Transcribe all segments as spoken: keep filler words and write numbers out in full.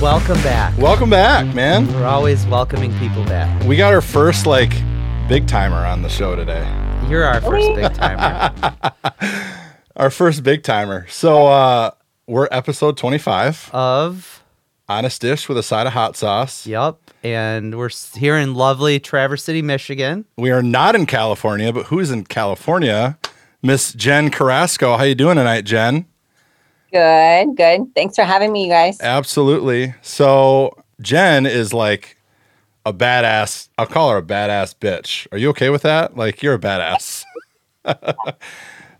Welcome back. Welcome back, man. We're always welcoming people back. We got our first, like, big timer on the show today. You're our first big timer. Our first big timer. So uh, we're episode twenty-five. Of? Honest Dish with a Side of Hot Sauce. Yep. And we're here in lovely Traverse City, Michigan. We are not in California, but who's in California? Miss Jen Carrasco. How you doing tonight, Jen? Good, good. Thanks for having me, you guys. Absolutely. So Jen is like a badass. I'll call her a badass bitch. Are you okay with that? Like, you're a badass.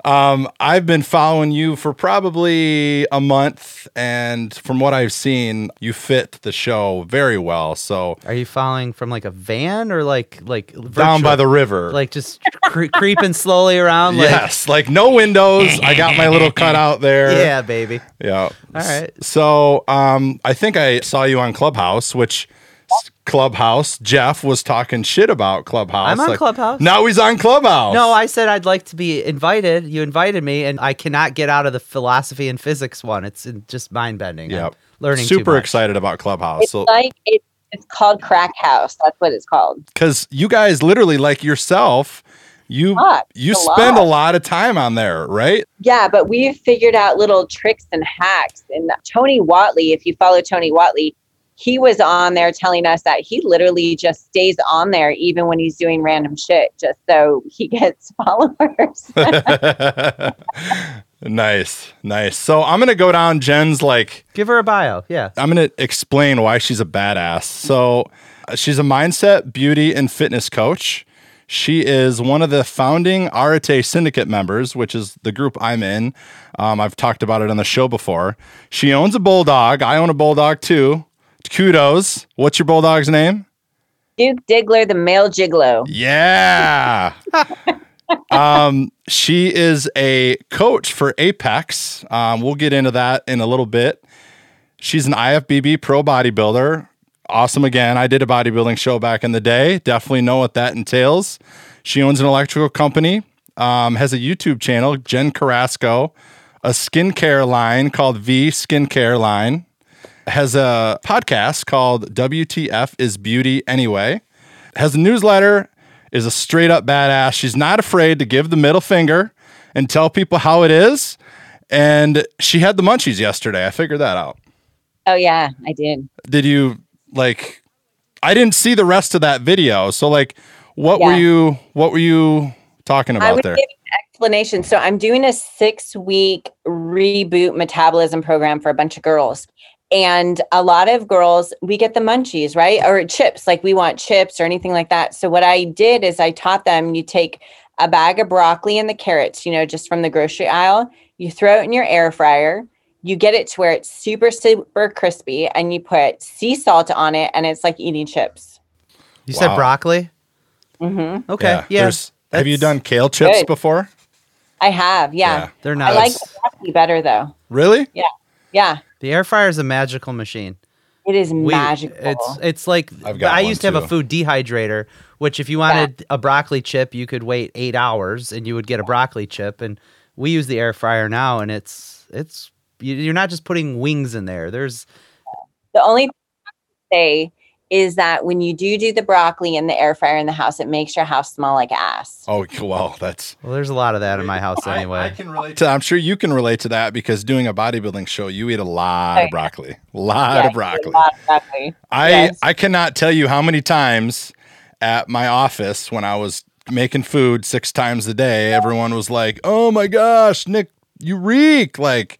um, I've been following you for probably a month, and from what I've seen, you fit the show very well. So, are you following from like a van or like like virtual, down by the river, like just cre- creeping slowly around? Like, yes, like no windows. I got my little cutout there. Yeah, baby. Yeah. All right. So, um, I think I saw you on Clubhouse, which. Clubhouse. Jeff was talking shit about Clubhouse. I'm on like, Clubhouse. Now he's on Clubhouse. No, I said I'd like to be invited. You invited me, and I cannot get out of the philosophy and physics one. It's just mind bending. Yeah, learning. Super excited about Clubhouse. It's so, like it, it's called Crack House. That's what it's called. Because you guys literally, like yourself, you lot, you a spend lot. a lot of time on there, right? Yeah, but we've figured out little tricks and hacks. And Tony Whatley, if you follow Tony Whatley. He was on there telling us that he literally just stays on there even when he's doing random shit, just so he gets followers. Nice, nice. So I'm going to go down Jen's like... Give her a bio, yeah. I'm going to explain why she's a badass. So uh, she's a mindset, beauty, and fitness coach. She is one of the founding R T A Syndicate members, which is the group I'm in. Um, I've talked about it on the show before. She owns a bulldog. I own a bulldog too. Kudos. What's your bulldog's name? Duke Diggler, the male gigolo. Yeah. um, she is a coach for Apex. Um, we'll get into that in a little bit. She's an I F B B pro bodybuilder. Awesome again. I did a bodybuilding show back in the day. Definitely know what that entails. She owns an electrical company, um, has a YouTube channel, Jen Carrasco, a skincare line called V Skin Care Line. Has a podcast called W T F Is Beauty Anyway. Has a newsletter, is a straight up badass. She's not afraid to give the middle finger and tell people how it is. And she had the munchies yesterday. I figured that out. Oh, yeah, I did. Did you, like, I didn't see the rest of that video. So, like, what yeah. were you, what were you talking about I would there? Give- Explanation. So I'm doing a six week reboot metabolism program for a bunch of girls. And a lot of girls, we get the munchies, right? Or chips, like we want chips or anything like that. So what I did is I taught them, you take a bag of broccoli and the carrots, you know, just from the grocery aisle, you throw it in your air fryer, you get it to where it's super, super crispy, and you put sea salt on it, and it's like eating chips. You wow. said broccoli? Mm-hmm. Okay. Yeah. yeah. Have you done kale chips good. before? I have, yeah. yeah. They're nice. I like the broccoli better though. Really? Yeah, yeah. The air fryer is a magical machine. It is we, magical. It's it's like I've got I used to too. have a food dehydrator, which if you wanted yeah. a broccoli chip, you could wait eight hours and you would get a broccoli chip. And we use the air fryer now, and it's it's you're not just putting wings in there. There's the only thing I can say is that when you do do the broccoli in the air fryer in the house, it makes your house smell like ass. Oh, well, that's... Well, there's a lot of that in my house anyway. I, I can relate to, I'm sure you can relate to that because doing a bodybuilding show, you eat a lot oh, of broccoli. A lot, yeah, of broccoli. a lot of broccoli. I, yes. I cannot tell you how many times at my office when I was making food six times a day, everyone was like, oh my gosh, Nick, you reek. Like,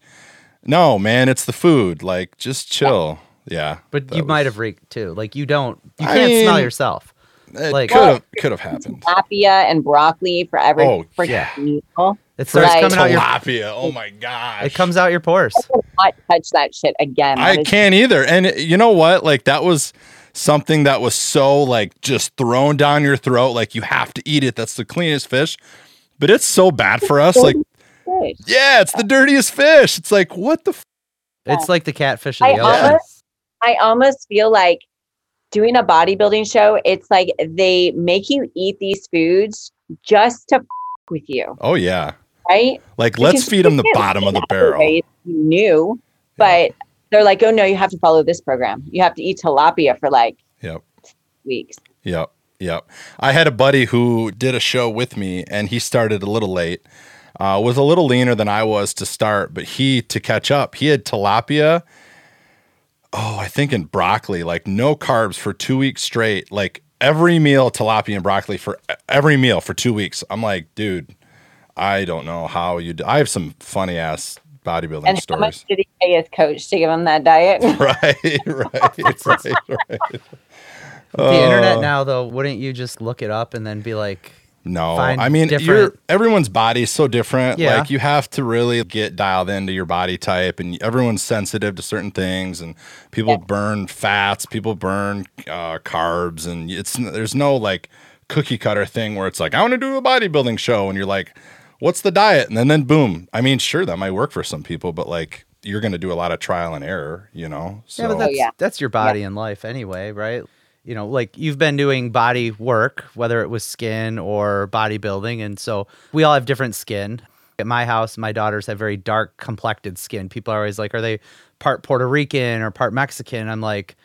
no, man, it's the food. Like, just chill. Yeah. Yeah, but you was... might have reeked too. Like you don't, you I can't mean, smell yourself. It like could have could have happened. Tilapia and broccoli for every oh, yeah. meal. It starts like, coming out your Oh my gosh! It comes out your pores. I will not touch that shit again. That I can't just... either. And you know what? Like that was something that was so like just thrown down your throat. Like you have to eat it. That's the cleanest fish, but it's so bad for us. Like fish. yeah, it's the dirtiest fish. It's like what the. F- yeah. It's like the catfish of the ocean. I almost feel like doing a bodybuilding show, it's like they make you eat these foods just to f- with you. Oh, yeah. Right? Like, because let's feed them the bottom of the barrel. You knew, yeah. but they're like, oh no, you have to follow this program. You have to eat tilapia for like yep. weeks. Yep. Yep. I had a buddy who did a show with me and he started a little late, uh, was a little leaner than I was to start, but he, to catch up, he had tilapia. Oh, I think in broccoli, like no carbs for two weeks straight, like every meal, tilapia and broccoli for every meal for two weeks. I'm like, dude, I don't know how you do. I have some funny ass bodybuilding and stories. How much did he pay his coach to give him that diet? Right, right, right, right. The uh, internet now, though, wouldn't you just look it up and then be like, no, find I mean, different... you're, everyone's body is so different. Yeah. Like, you have to really get dialed into your body type, and everyone's sensitive to certain things. And people yeah. burn fats, people burn uh, carbs, and it's there's no like cookie cutter thing where it's like, I want to do a bodybuilding show, and you're like, what's the diet? And then, then boom. I mean, sure, that might work for some people, but like, you're going to do a lot of trial and error, you know? So, yeah, but that's, yeah. that's your body yeah. and life anyway, right? You know, like you've been doing body work, whether it was skin or bodybuilding. And so we all have different skin. At my house, my daughters have very dark complected skin. People are always like, are they part Puerto Rican or part Mexican? I'm like,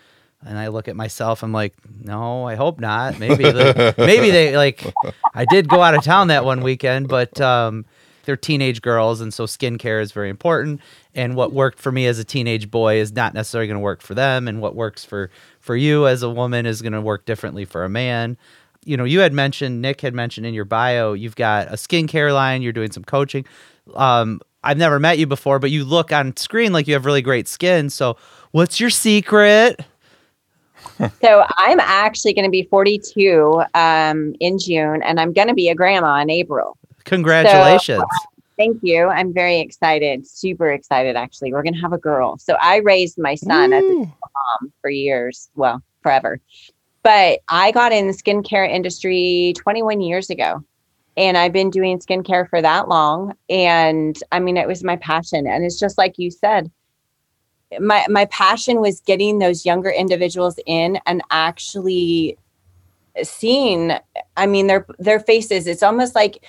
and I look at myself, I'm like, no, I hope not. Maybe, they, maybe they like, I did go out of town that one weekend, but um, they're teenage girls. And so skincare is very important. And what worked for me as a teenage boy is not necessarily going to work for them. And what works for, for you as a woman is going to work differently for a man. You know, you had mentioned, Nick had mentioned in your bio, you've got a skincare line, you're doing some coaching. Um, I've never met you before, but you look on screen like you have really great skin. So what's your secret? So I'm actually going to be forty-two um, in June, and I'm going to be a grandma in April. Congratulations. So, uh, thank you. I'm very excited. Super excited, actually. We're going to have a girl. So I raised my son Ooh. as a mom for years. Well, forever. But I got in the skincare industry twenty-one years ago, and I've been doing skincare for that long. And I mean, it was my passion. And it's just like you said, My my passion was getting those younger individuals in and actually seeing, I mean, their their faces. It's almost like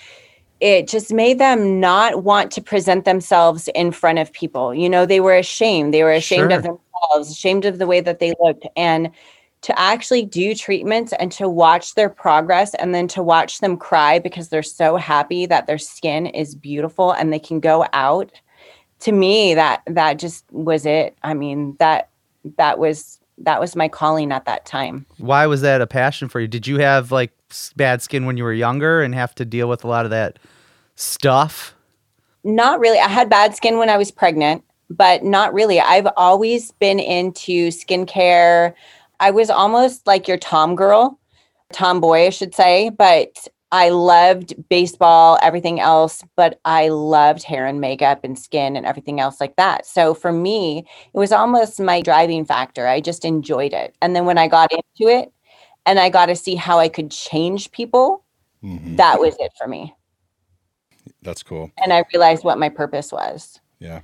it just made them not want to present themselves in front of people. You know, they were ashamed. They were ashamed Sure. of themselves, ashamed of the way that they looked. And to actually do treatments and to watch their progress and then to watch them cry because they're so happy that their skin is beautiful and they can go out. To me, that that just was it. I mean, that that was that was my calling at that time. Why was that a passion for you? Did you have like bad skin when you were younger and have to deal with a lot of that stuff? Not really. I had bad skin when I was pregnant, but not really. I've always been into skincare. I was almost like your tom girl, tomboy, I should say, but I loved baseball, everything else, but I loved hair and makeup and skin and everything else like that. So for me, it was almost my driving factor. I just enjoyed it. And then when I got into it and I got to see how I could change people, mm-hmm. that was it for me. That's cool. And I realized what my purpose was. Yeah.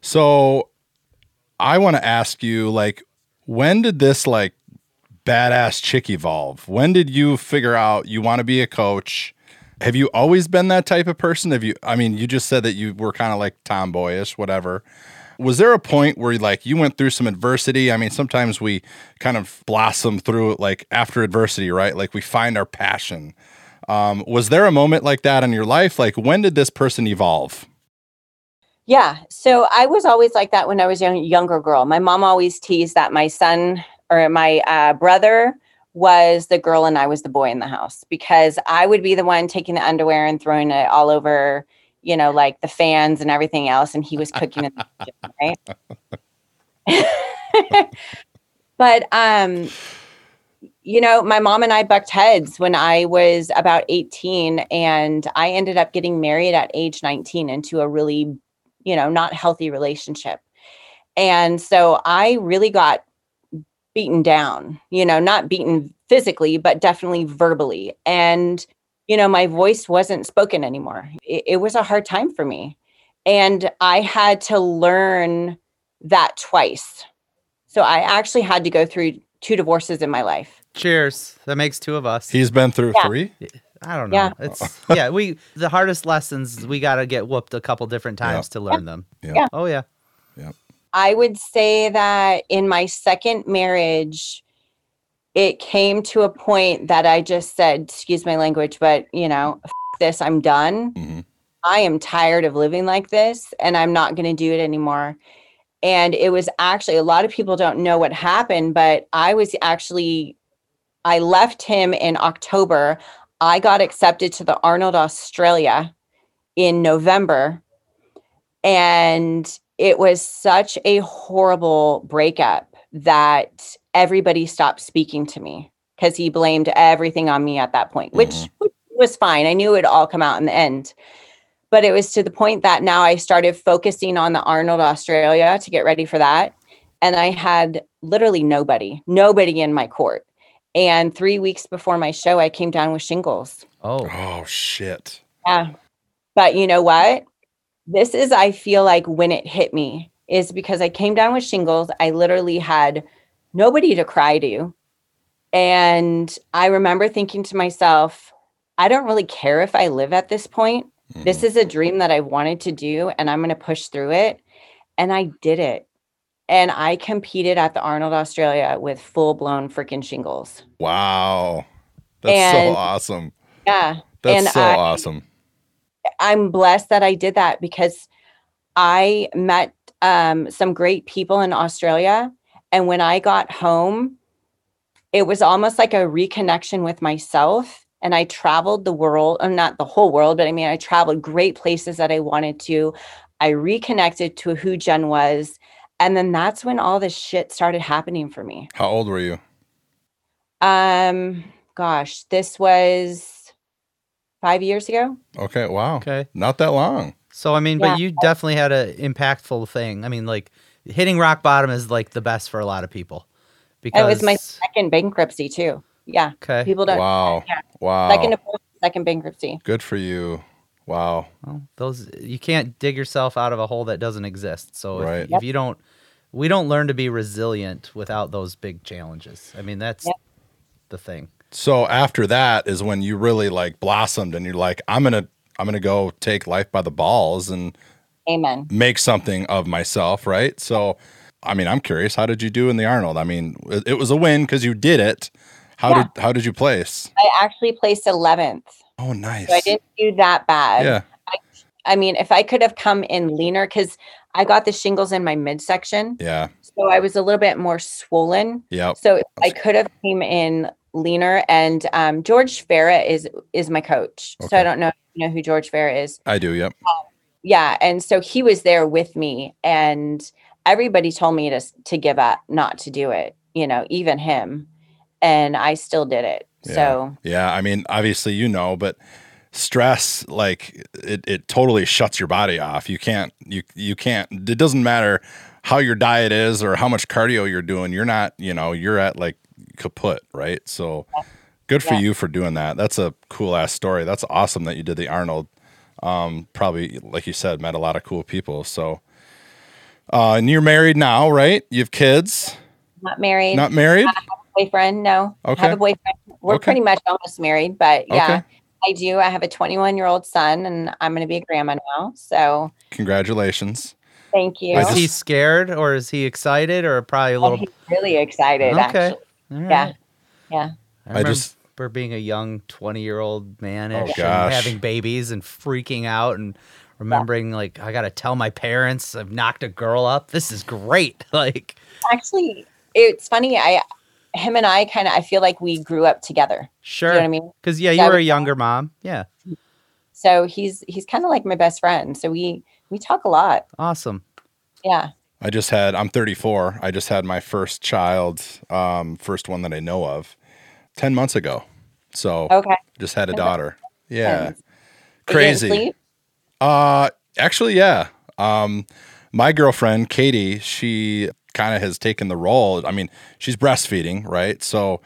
So I want to ask you, like, when did this, like, badass chick evolve? When did you figure out you want to be a coach? Have you always been that type of person? Have you, I mean, you just said that you were kind of like tomboyish, whatever. Was there a point where like you went through some adversity? I mean, sometimes we kind of blossom through like after adversity, right? Like we find our passion. Um, was there a moment like that in your life? Like when did this person evolve? Yeah. So I was always like that when I was a young, younger girl. My mom always teased that my son or my uh, brother was the girl and I was the boy in the house because I would be the one taking the underwear and throwing it all over, you know, like the fans and everything else. And he was cooking in the kitchen, right? But, um, you know, my mom and I bucked heads when I was about eighteen, and I ended up getting married at age nineteen into a really, you know, not healthy relationship. And so I really got beaten down, you know, not beaten physically, but definitely verbally. And, you know, my voice wasn't spoken anymore. It, it was a hard time for me. And I had to learn that twice. So I actually had to go through two divorces in my life. Cheers. That makes two of us. He's been through yeah. three? I don't know. Yeah. It's yeah, we the hardest lessons we gotta get whooped a couple different times yeah. to learn yeah. them. Yeah. Oh yeah. Yeah. I would say that in my second marriage, it came to a point that I just said, excuse my language, but, you know, f- this, I'm done. Mm-hmm. I am tired of living like this, and I'm not going to do it anymore. And it was actually, a lot of people don't know what happened, but I was actually, I left him in October. I got accepted to the Arnold Australia in November. And it was such a horrible breakup that everybody stopped speaking to me because he blamed everything on me at that point, which mm-hmm. was fine. I knew it would all come out in the end. But it was to the point that now I started focusing on the Arnold Australia to get ready for that. And I had literally nobody, nobody in my court. And three weeks before my show, I came down with shingles. Oh, oh shit. Yeah. But you know what? This is, I feel like when it hit me is because I came down with shingles. I literally had nobody to cry to. And I remember thinking to myself, I don't really care if I live at this point. Mm-hmm. This is a dream that I wanted to do, and I'm going to push through it. And I did it. And I competed at the Arnold Australia with full-blown freaking shingles. Wow. That's and, so awesome. Yeah. That's so I, awesome. I'm blessed that I did that because I met um, some great people in Australia. And when I got home, it was almost like a reconnection with myself. And I traveled the world, or not the whole world, but I mean, I traveled great places that I wanted to. I reconnected to who Jen was. And then that's when all this shit started happening for me. How old were you? Um, gosh, this was five years ago. Okay. Wow. Okay. Not that long. So, I mean, yeah. But you definitely had an impactful thing. I mean, like hitting rock bottom is like the best for a lot of people. Because it was my second bankruptcy too. Yeah. Okay. People don't. Wow. Yeah. Wow. Second divorce, second bankruptcy. Good for you. Wow. Well, those you can't dig yourself out of a hole that doesn't exist. So right. if, yep. if you don't, we don't learn to be resilient without those big challenges. I mean, that's yep. the thing. So after that is when you really like blossomed, and you're like, I'm gonna, I'm gonna go take life by the balls and amen. Make something of myself, right? So, I mean, I'm curious, how did you do in the Arnold? I mean, it was a win because you did it. How yeah. did how did you place? I actually placed eleventh. Oh, nice. So I didn't do that bad. Yeah. I, I mean, if I could have come in leaner, because I got the shingles in my midsection. Yeah. So I was a little bit more swollen. Yeah. So I could have came in leaner. And um, George Farah is is my coach. Okay. So I don't know if you know who George Farah is. I do. Yep. Um, yeah. And so he was there with me, and everybody told me to to give up, not to do it. You know, even him. And I still did it. Yeah. So, yeah, I mean, obviously, you know, but stress, like it, it totally shuts your body off. You can't, you, you can't, it doesn't matter how your diet is or how much cardio you're doing. You're not, you know, you're at like kaput, right? So yeah. good for yeah. you for doing that. That's a cool ass story. That's awesome that you did the Arnold. Um, probably, like you said, met a lot of cool people. So, uh, and you're married now, right? You have kids? Not married. Not married? Uh, boyfriend no okay. I have a boyfriend. We're okay. pretty much almost married, but yeah okay. I do. I have a twenty-one year old son, and I'm going to be a grandma now, so congratulations. Thank you. Is he scared, or is he excited, or probably a little? Oh, he's really excited. Okay. Actually. Right. yeah yeah I, remember I just for being a young twenty year old man-ish, oh, and having babies and freaking out and remembering yeah. like I gotta tell my parents I've knocked a girl up. This is great. Like actually it's funny, I him and I kind of, I feel like we grew up together. Sure. You know what I mean? Because yeah, you that were a younger mom. Yeah. So he's, he's kind of like my best friend. So we, we talk a lot. Awesome. Yeah. I just had, I'm thirty-four. I just had my first child, um, first one that I know of ten months ago. So okay. just had a daughter. Yeah. Crazy. Uh, actually, yeah. Um, my girlfriend, Katie, she kind of has taken the role. I mean, she's breastfeeding, right? So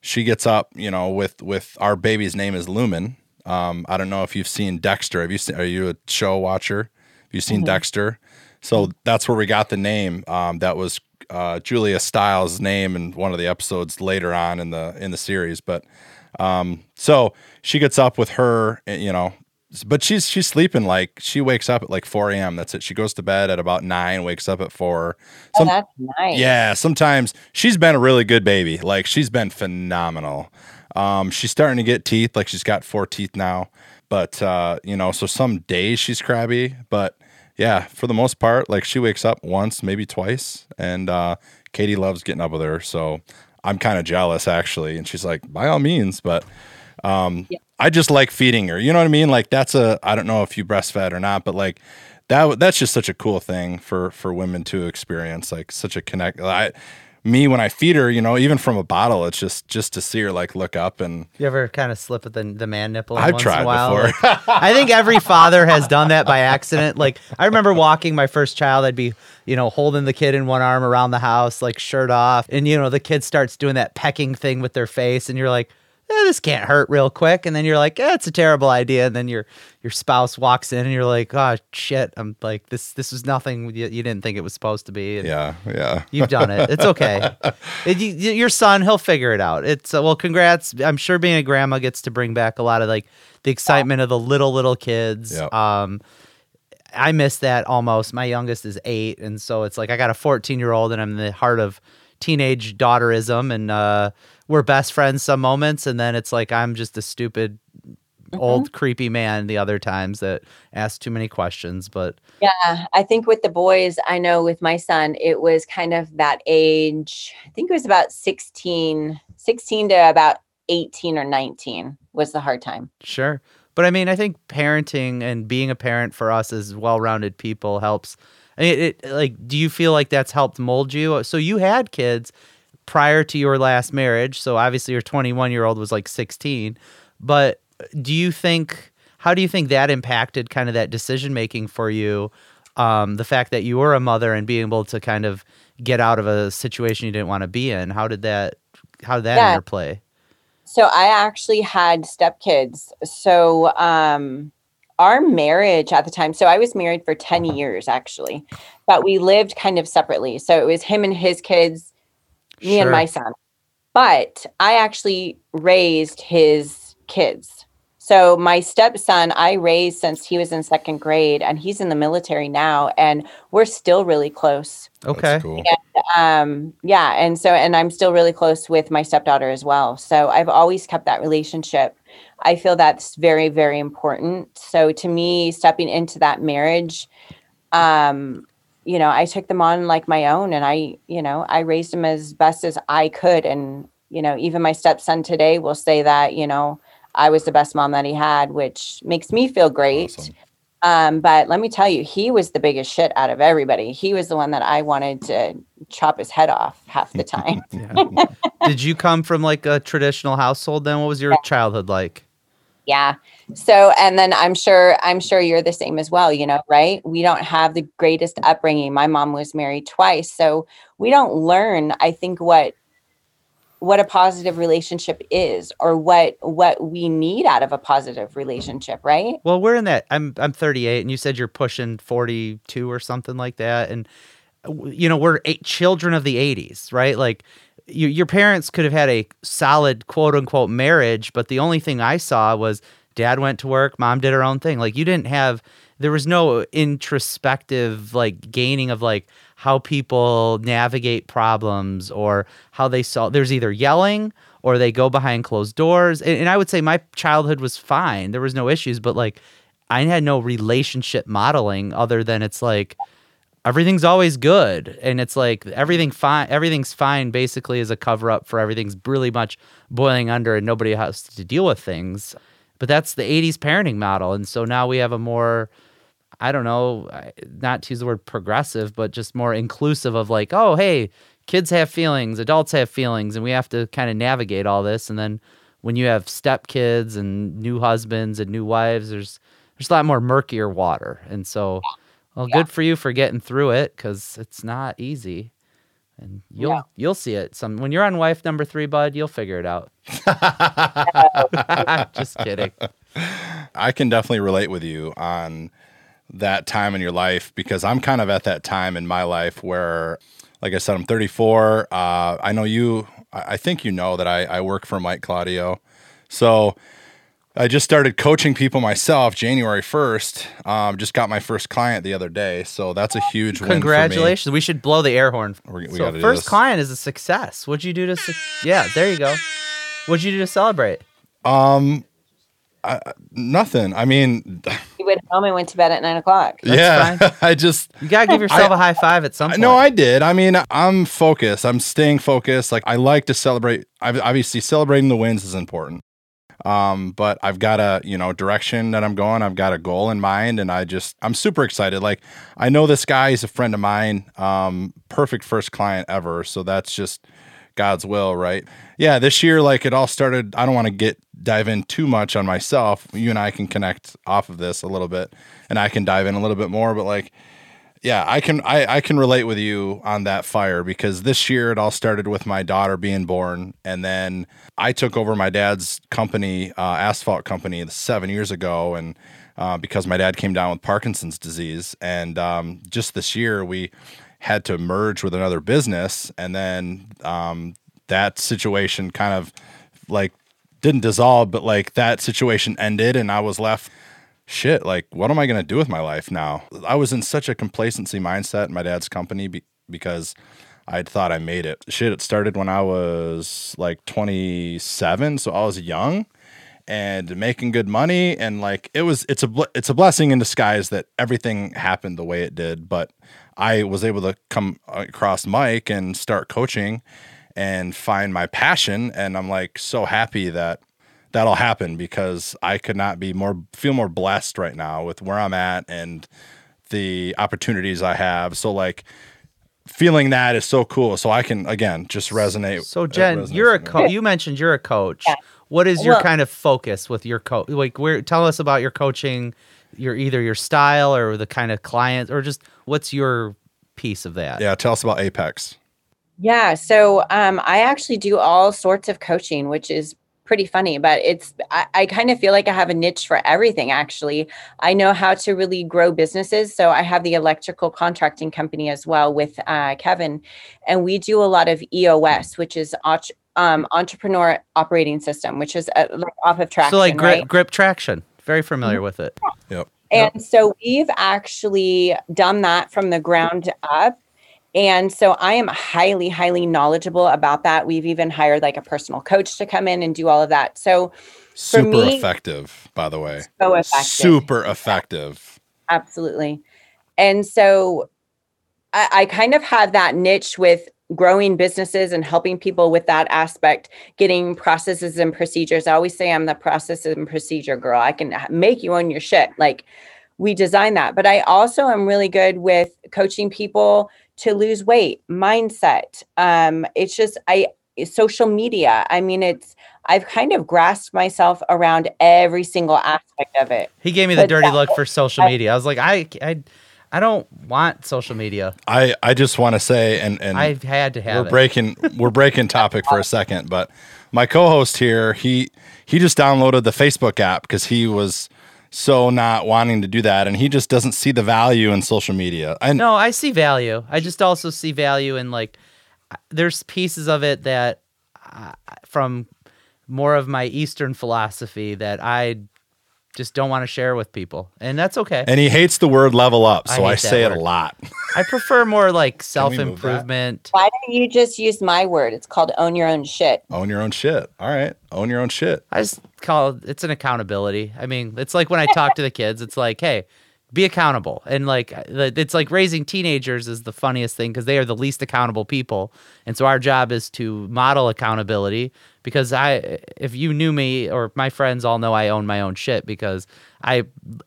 she gets up, you know, with, with our baby's name is Lumen. Um, I don't know if you've seen Dexter. Have you seen, are you a show watcher? Have you seen mm-hmm. Dexter? So that's where we got the name. Um, that was, uh, Julia Stiles' name in one of the episodes later on in the, in the series. But, um, so she gets up with her, you know, but she's she's sleeping, like she wakes up at like four a.m. That's it. She goes to bed at about nine, wakes up at four. Some, oh, that's nice. Yeah. Sometimes she's been a really good baby. Like she's been phenomenal. Um, she's starting to get teeth. Like she's got four teeth now, but, uh, you know, so some days she's crabby, but yeah, for the most part, like she wakes up once, maybe twice. And, uh, Katie loves getting up with her. So I'm kind of jealous actually. And she's like, by all means, but, um, yeah. I just like feeding her. You know what I mean? Like that's a, I don't know if you breastfed or not, but like that, that's just such a cool thing for, for women to experience, like such a connect. I, me, when I feed her, you know, even from a bottle, it's just, just to see her like look up and. You ever kind of slip at the, the man nipple? I've once tried in a while? Before. Like, I think every father has done that by accident. Like I remember walking my first child, I'd be, you know, holding the kid in one arm around the house, like shirt off. And, you know, the kid starts doing that pecking thing with their face and you're like, eh, this can't hurt real quick. And then you're like, eh, it's a terrible idea. And then your your spouse walks in and you're like, oh, shit. I'm like, this this was nothing you, you didn't think it was supposed to be. And yeah, yeah. You've done it. It's okay. it, you, your son, he'll figure it out. It's uh, well, congrats. I'm sure being a grandma gets to bring back a lot of like the excitement of the little, little kids. Yep. Um, I miss that almost. My youngest is eight. And so it's like I got a fourteen-year-old and I'm in the heart of teenage daughterism and uh we're best friends some moments and then it's like I'm just a stupid mm-hmm. old creepy man the other times that asks too many questions. But yeah, I think with the boys, I know with my son, it was kind of that age. I think it was about sixteen, sixteen to about eighteen or nineteen was the hard time. Sure. But I mean, I think parenting and being a parent for us as well-rounded people helps. I mean, it, like, do you feel like that's helped mold you? So you had kids prior to your last marriage. So obviously your twenty-one-year-old was like sixteen. But do you think, how do you think that impacted kind of that decision-making for you? Um, the fact that you were a mother and being able to kind of get out of a situation you didn't want to be in. How did that, how did that yeah. interplay? So I actually had stepkids. So, um, our marriage at the time, so I was married for ten years actually, but we lived kind of separately. So it was him and his kids, me sure. and my son. But I actually raised his kids. So my stepson, I raised since he was in second grade and he's in the military now and we're still really close. Okay. Cool. And, um, yeah. And so, and I'm still really close with my stepdaughter as well. So I've always kept that relationship. I feel that's very, very important. So to me, stepping into that marriage, um, you know, I took them on like my own and I, you know, I raised them as best as I could. And, you know, even my stepson today will say that, you know, I was the best mom that he had, which makes me feel great. Awesome. Um, but let me tell you, he was the biggest shit out of everybody. He was the one that I wanted to chop his head off half the time. Did you come from like a traditional household then? What was your yeah. childhood like? Yeah. So, and then I'm sure, I'm sure you're the same as well, you know, right? We don't have the greatest upbringing. My mom was married twice. So we don't learn, I think, what what a positive relationship is or what, what we need out of a positive relationship. Right. Well, we're in that, I'm, I'm thirty-eight and you said you're pushing forty-two or something like that. And you know, we're eight children of the eighties, right? Like you, your parents could have had a solid quote unquote marriage, but the only thing I saw was dad went to work, mom did her own thing. Like you didn't have, there was no introspective like gaining of like how people navigate problems or how they solve. There's either yelling or they go behind closed doors. And, and I would say my childhood was fine. There was no issues, but like I had no relationship modeling other than it's like everything's always good. And it's like everything fine. Everything's fine basically is a cover up for everything's really much boiling under and nobody has to deal with things. But that's the eighties parenting model. And so now we have a more, I don't know, not to use the word progressive, but just more inclusive of like, oh, hey, kids have feelings, adults have feelings, and we have to kind of navigate all this. And then when you have stepkids and new husbands and new wives, there's there's a lot more murkier water. And so, well, yeah. good for you for getting through it because it's not easy. And you'll yeah. you'll see it some when you're on wife number three, bud. You'll figure it out. Just kidding. I can definitely relate with you on that time in your life because I'm kind of at that time in my life where, like I said, I'm thirty-four. Uh, I know you. I think you know that I, I work for Mike Claudio, so I just started coaching people myself January first. Um, just got my first client the other day, so that's a huge win for me. Congratulations. We should blow the air horn. We're, we so gotta first do this. Client is a success. What'd you do to su- Yeah, there you go. What'd you do to celebrate? Um, I, nothing. I mean, you went home and went to bed at nine o'clock. That's yeah, fine. I just you gotta give yourself I, a high five at some point. No, I did. I mean, I'm focused. I'm staying focused. Like I like to celebrate. I've, obviously, celebrating the wins is important. Um, but I've got a, you know, direction that I'm going, I've got a goal in mind, and I just, I'm super excited. Like I know this guy is a friend of mine, um, perfect first client ever. So that's just God's will, right? Yeah. This year, like it all started, I don't want to get, dive in too much on myself. You and I can connect off of this a little bit and I can dive in a little bit more, but like, yeah, I can, I, I can relate with you on that fire because this year it all started with my daughter being born. And then I took over my dad's company, uh, asphalt company seven years ago. And, uh, because my dad came down with Parkinson's disease and, um, just this year we had to merge with another business. And then, um, that situation kind of like didn't dissolve, but like that situation ended and I was left shit, like, what am I going to do with my life now? I was in such a complacency mindset in my dad's company be- because I thought I made it. Shit, it started when I was like twenty-seven, so I was young and making good money. And like, it was, it's a, bl- it's a blessing in disguise that everything happened the way it did. But I was able to come across Mike and start coaching and find my passion. And I'm like, so happy that that'll happen because I could not be more, feel more blessed right now with where I'm at and the opportunities I have. So like feeling that is so cool. So I can, again, just resonate. So Jen, you're a coach. You mentioned you're a coach. Yeah. What is your well, kind of focus with your coach? Like where, tell us about your coaching, your, either your style or the kind of clients or just what's your piece of that? Yeah. Tell us about Apex. Yeah. So um, I actually do all sorts of coaching, which is pretty funny, but it's, I, I kind of feel like I have a niche for everything. Actually, I know how to really grow businesses. So I have the electrical contracting company as well with uh, Kevin, and we do a lot of E O S, which is um, entrepreneur operating system, which is uh, like off of traction. So like grip, right? grip traction, very familiar mm-hmm. with it. Yeah. Yep. And yep. So we've actually done that from the ground up. And so I am highly, highly knowledgeable about that. We've even hired like a personal coach to come in and do all of that. So super for me, effective, by the way. So effective. Super effective. Yeah, absolutely. And so I, I kind of have that niche with growing businesses and helping people with that aspect, getting processes and procedures. I always say I'm the process and procedure girl. I can make you own your shit. Like we design that. But I also am really good with coaching people to lose weight, mindset. Um, it's just, I, social media. I mean, it's, I've kind of grasped myself around every single aspect of it. He gave me the but dirty look for social I, media. I was like, I, I, I don't want social media. I, I just want to say, and, and I've had to have we're it. breaking, we're breaking topic for a second, but my co-host here, he, he just downloaded the Facebook app because he was so not wanting to do that. And he just doesn't see the value in social media. I, no, I see value. I just also see value in like, there's pieces of it that uh, from more of my Eastern philosophy that I just don't want to share with people. And that's okay. And he hates the word level up. So I, I say word. it a lot. I prefer more like self-improvement. Why don't you just use my word? It's called own your own shit. Own your own shit. All right. Own your own shit. I just call it, it's an accountability. I mean, it's like when I talk to the kids, it's like, hey, be accountable. And like, it's like raising teenagers is the funniest thing because they are the least accountable people. And so our job is to model accountability because I, if you knew me or my friends all know I own my own shit because I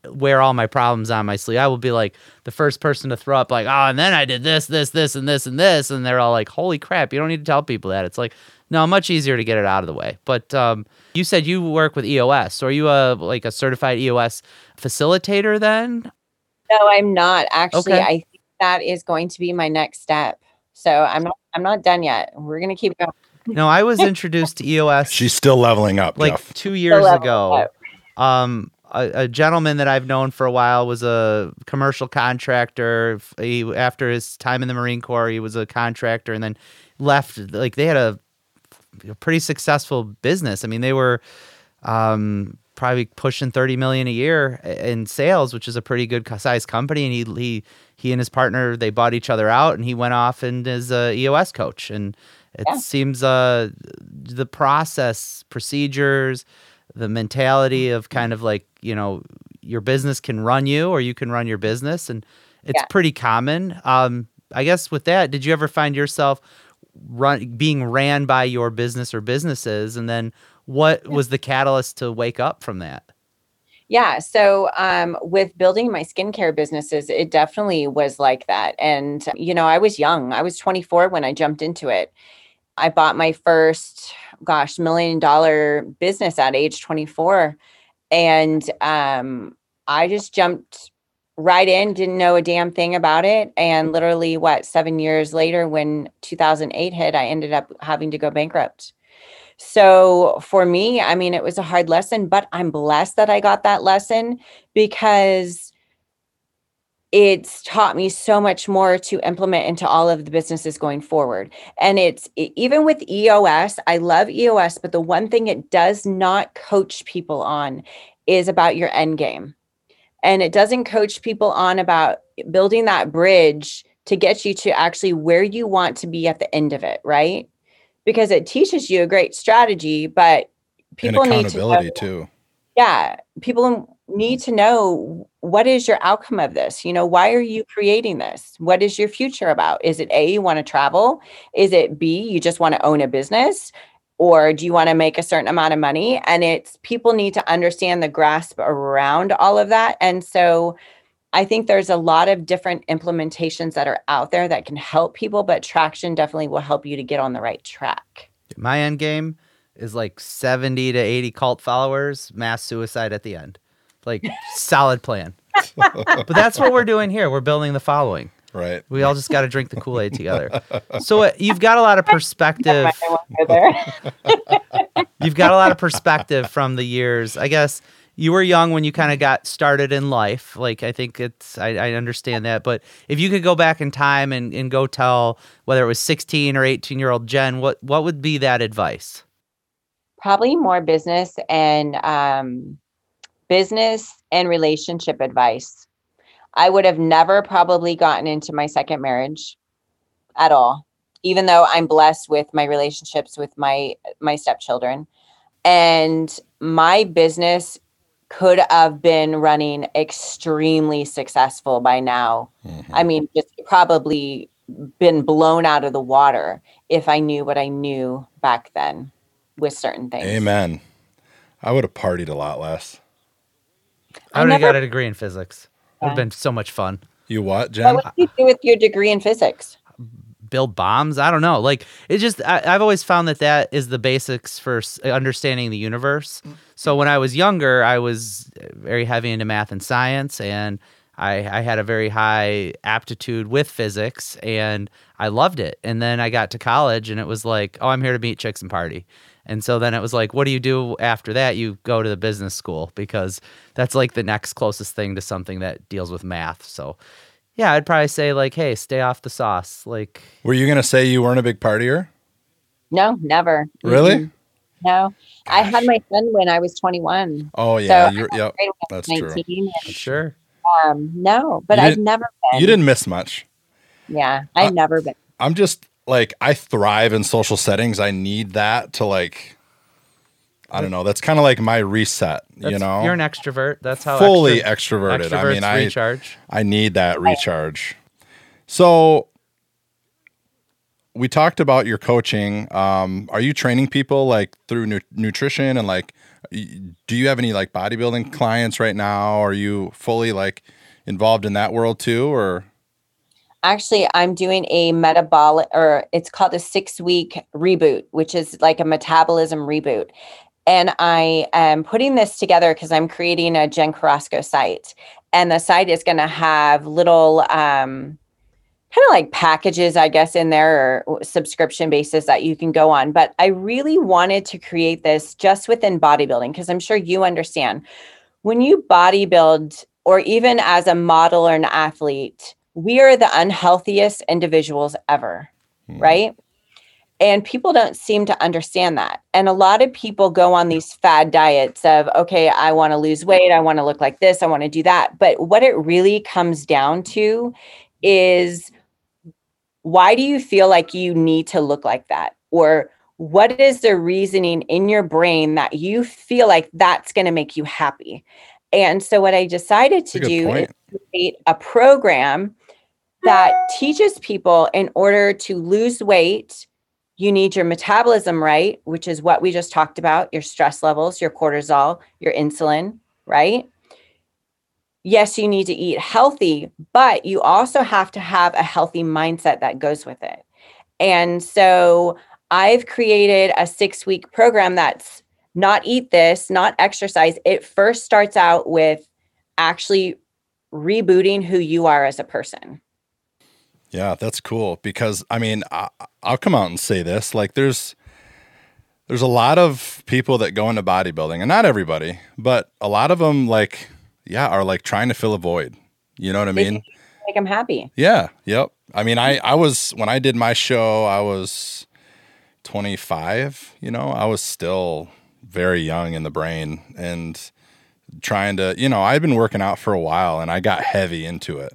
wear all my problems on my sleeve. I will be like the first person to throw up like, oh, and then I did this, this, this, and this, and this. And they're all like, holy crap, you don't need to tell people that. It's like, no, much easier to get it out of the way. But um, you said you work with E O S. So are you a, like a certified E O S facilitator then? No, I'm not. Actually, okay. I think that is going to be my next step. So I'm not I'm not done yet. We're going to keep going. No, I was introduced to E O S. She's still leveling up. Like Jeff. two years ago, um, a, a gentleman that I've known for a while was a commercial contractor. He, after his time in the Marine Corps, he was a contractor and then left. Like they had a... a pretty successful business. I mean, they were um, probably pushing thirty million a year in sales, which is a pretty good size company. And he, he, he and his partner, they bought each other out, and he went off and is a E O S coach. And it yeah. seems uh, the process, procedures, the mentality of kind of like, you know, your business can run you or you can run your business. And it's yeah. pretty common. Um, I guess with that, did you ever find yourself run, being ran by your business or businesses? And then what was the catalyst to wake up from that? Yeah. So um, with building my skincare businesses, it definitely was like that. And, you know, I was young. I was twenty-four when I jumped into it. I bought my first, gosh, million dollar business at age twenty-four. And um, I just jumped right in, didn't know a damn thing about it. And literally, what, seven years later, when two thousand eight hit, I ended up having to go bankrupt. So for me, I mean, it was a hard lesson, but I'm blessed that I got that lesson, because it's taught me so much more to implement into all of the businesses going forward. And it's even with E O S, I love E O S, but the one thing it does not coach people on is about your end game. And it doesn't coach people on about building that bridge to get you to actually where you want to be at the end of it, right? Because it teaches you a great strategy, but people need accountability need to know, too. Yeah, people need to know, what is your outcome of this? You know, why are you creating this? What is your future about? Is it A, you want to travel? Is it B, you just want to own a business? Or do you want to make a certain amount of money? And it's, people need to understand the grasp around all of that. And so I think there's a lot of different implementations that are out there that can help people, but traction definitely will help you to get on the right track. My end game is like seventy to eighty cult followers, mass suicide at the end. Like solid plan. But that's what we're doing here. We're building the following. Right. We all just got to drink the Kool-Aid together. So uh, you've got a lot of perspective. You've got a lot of perspective from the years. I guess you were young when you kind of got started in life. Like, I think it's, I, I understand that. But if you could go back in time and, and go tell whether it was sixteen or eighteen year old Jen, what, what would be that advice? Probably more business and um, business and relationship advice. I would have never probably gotten into my second marriage at all, even though I'm blessed with my relationships with my my stepchildren. And my business could have been running extremely successful by now. Mm-hmm. I mean, just probably been blown out of the water if I knew what I knew back then with certain things. Amen. I would have partied a lot less. I would have never- got a degree in physics. It would have been so much fun. You what, Jen? What would you do with your degree in physics? Build bombs? I don't know. Like, it just, I, I've always found that that is the basics for understanding the universe. So when I was younger, I was very heavy into math and science, and I, I had a very high aptitude with physics, and I loved it. And then I got to college, and it was like, oh, I'm here to meet chicks and party. And so then it was like, what do you do after that? You go to the business school, because that's like the next closest thing to something that deals with math. So yeah, I'd probably say like, hey, stay off the sauce. Like, were you going to say you weren't a big partier? No, never. Really? Mm-hmm. No. Gosh. I had my son when I was twenty-one. Oh yeah. So You're, yep. That's nineteen true. And, sure. Um, no, but you I've never been. You didn't miss much. Yeah. I've I, never been. I'm just, like, I thrive in social settings. I need that to, like, I don't know. That's kind of like my reset, that's, you know? You're an extrovert. That's how Fully extra, extroverted. I mean, I, recharge. I need that recharge. So we talked about your coaching. Um, are you training people, like, through nu- nutrition and, like, do you have any, like, bodybuilding clients right now? Are you fully, like, involved in that world too, or... Actually, I'm doing a metabolic, or it's called a six-week reboot, which is like a metabolism reboot. And I am putting this together because I'm creating a Jen Carrasco site. And the site is going to have little um, kind of like packages, I guess, in there, or subscription basis that you can go on. But I really wanted to create this just within bodybuilding, because I'm sure you understand. When you bodybuild, or even as a model or an athlete, we are the unhealthiest individuals ever, mm. right? And people don't seem to understand that. And a lot of people go on these fad diets of, okay, I want to lose weight. I want to look like this. I want to do that. But what it really comes down to is, why do you feel like you need to look like that? Or what is the reasoning in your brain that you feel like that's going to make you happy? And so what I decided to do point. is create a program that teaches people, in order to lose weight, you need your metabolism right, which is what we just talked about, your stress levels, your cortisol, your insulin, right? Yes, you need to eat healthy, but you also have to have a healthy mindset that goes with it. And so I've created a six-week program that's not eat this, not exercise. It first starts out with actually rebooting who you are as a person. Yeah, that's cool. Because I mean, I, I'll come out and say this, like there's, there's a lot of people that go into bodybuilding, and not everybody, but a lot of them like, yeah, are like trying to fill a void. You know what I mean? Make them happy. Yeah. Yep. I mean, I, I was, when I did my show, I was twenty-five, you know, I was still very young in the brain and trying to, you know, I've been working out for a while and I got heavy into it,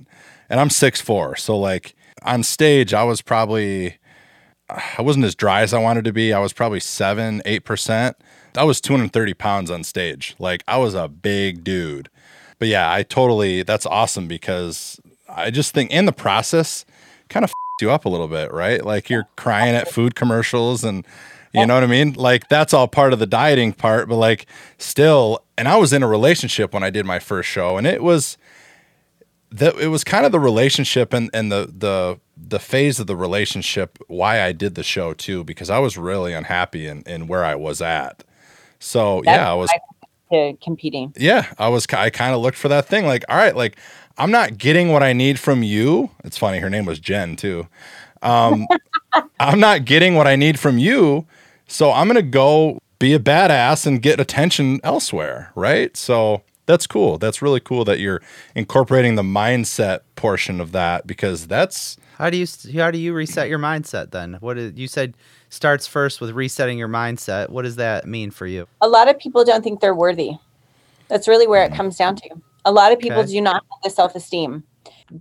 and I'm six foot four. So like, on stage, I was probably, I wasn't as dry as I wanted to be. I was probably seven, eight percent. I was two hundred thirty pounds on stage. Like, I was a big dude. But yeah, I totally, that's awesome, because I just think in the process kind of f***ed you up a little bit, right? Like, you're crying at food commercials and you know what I mean? Like, that's all part of the dieting part, but like still, and I was in a relationship when I did my first show, and it was, that it was kind of the relationship and, and the, the, the phase of the relationship, why I did the show too, because I was really unhappy in, in where I was at. So that's yeah, I was to competing. Yeah. I was, I kind of looked for that thing. Like, all right, like I'm not getting what I need from you. It's funny. Her name was Jen too. Um, I'm not getting what I need from you. So I'm going to go be a badass and get attention elsewhere. Right. So that's cool. That's really cool that you're incorporating the mindset portion of that, because that's, how do you, how do you reset your mindset then? What is, you said starts first with resetting your mindset. What does that mean for you? A lot of people don't think they're worthy. That's really where it comes down to. A lot of people okay. do not have the self-esteem.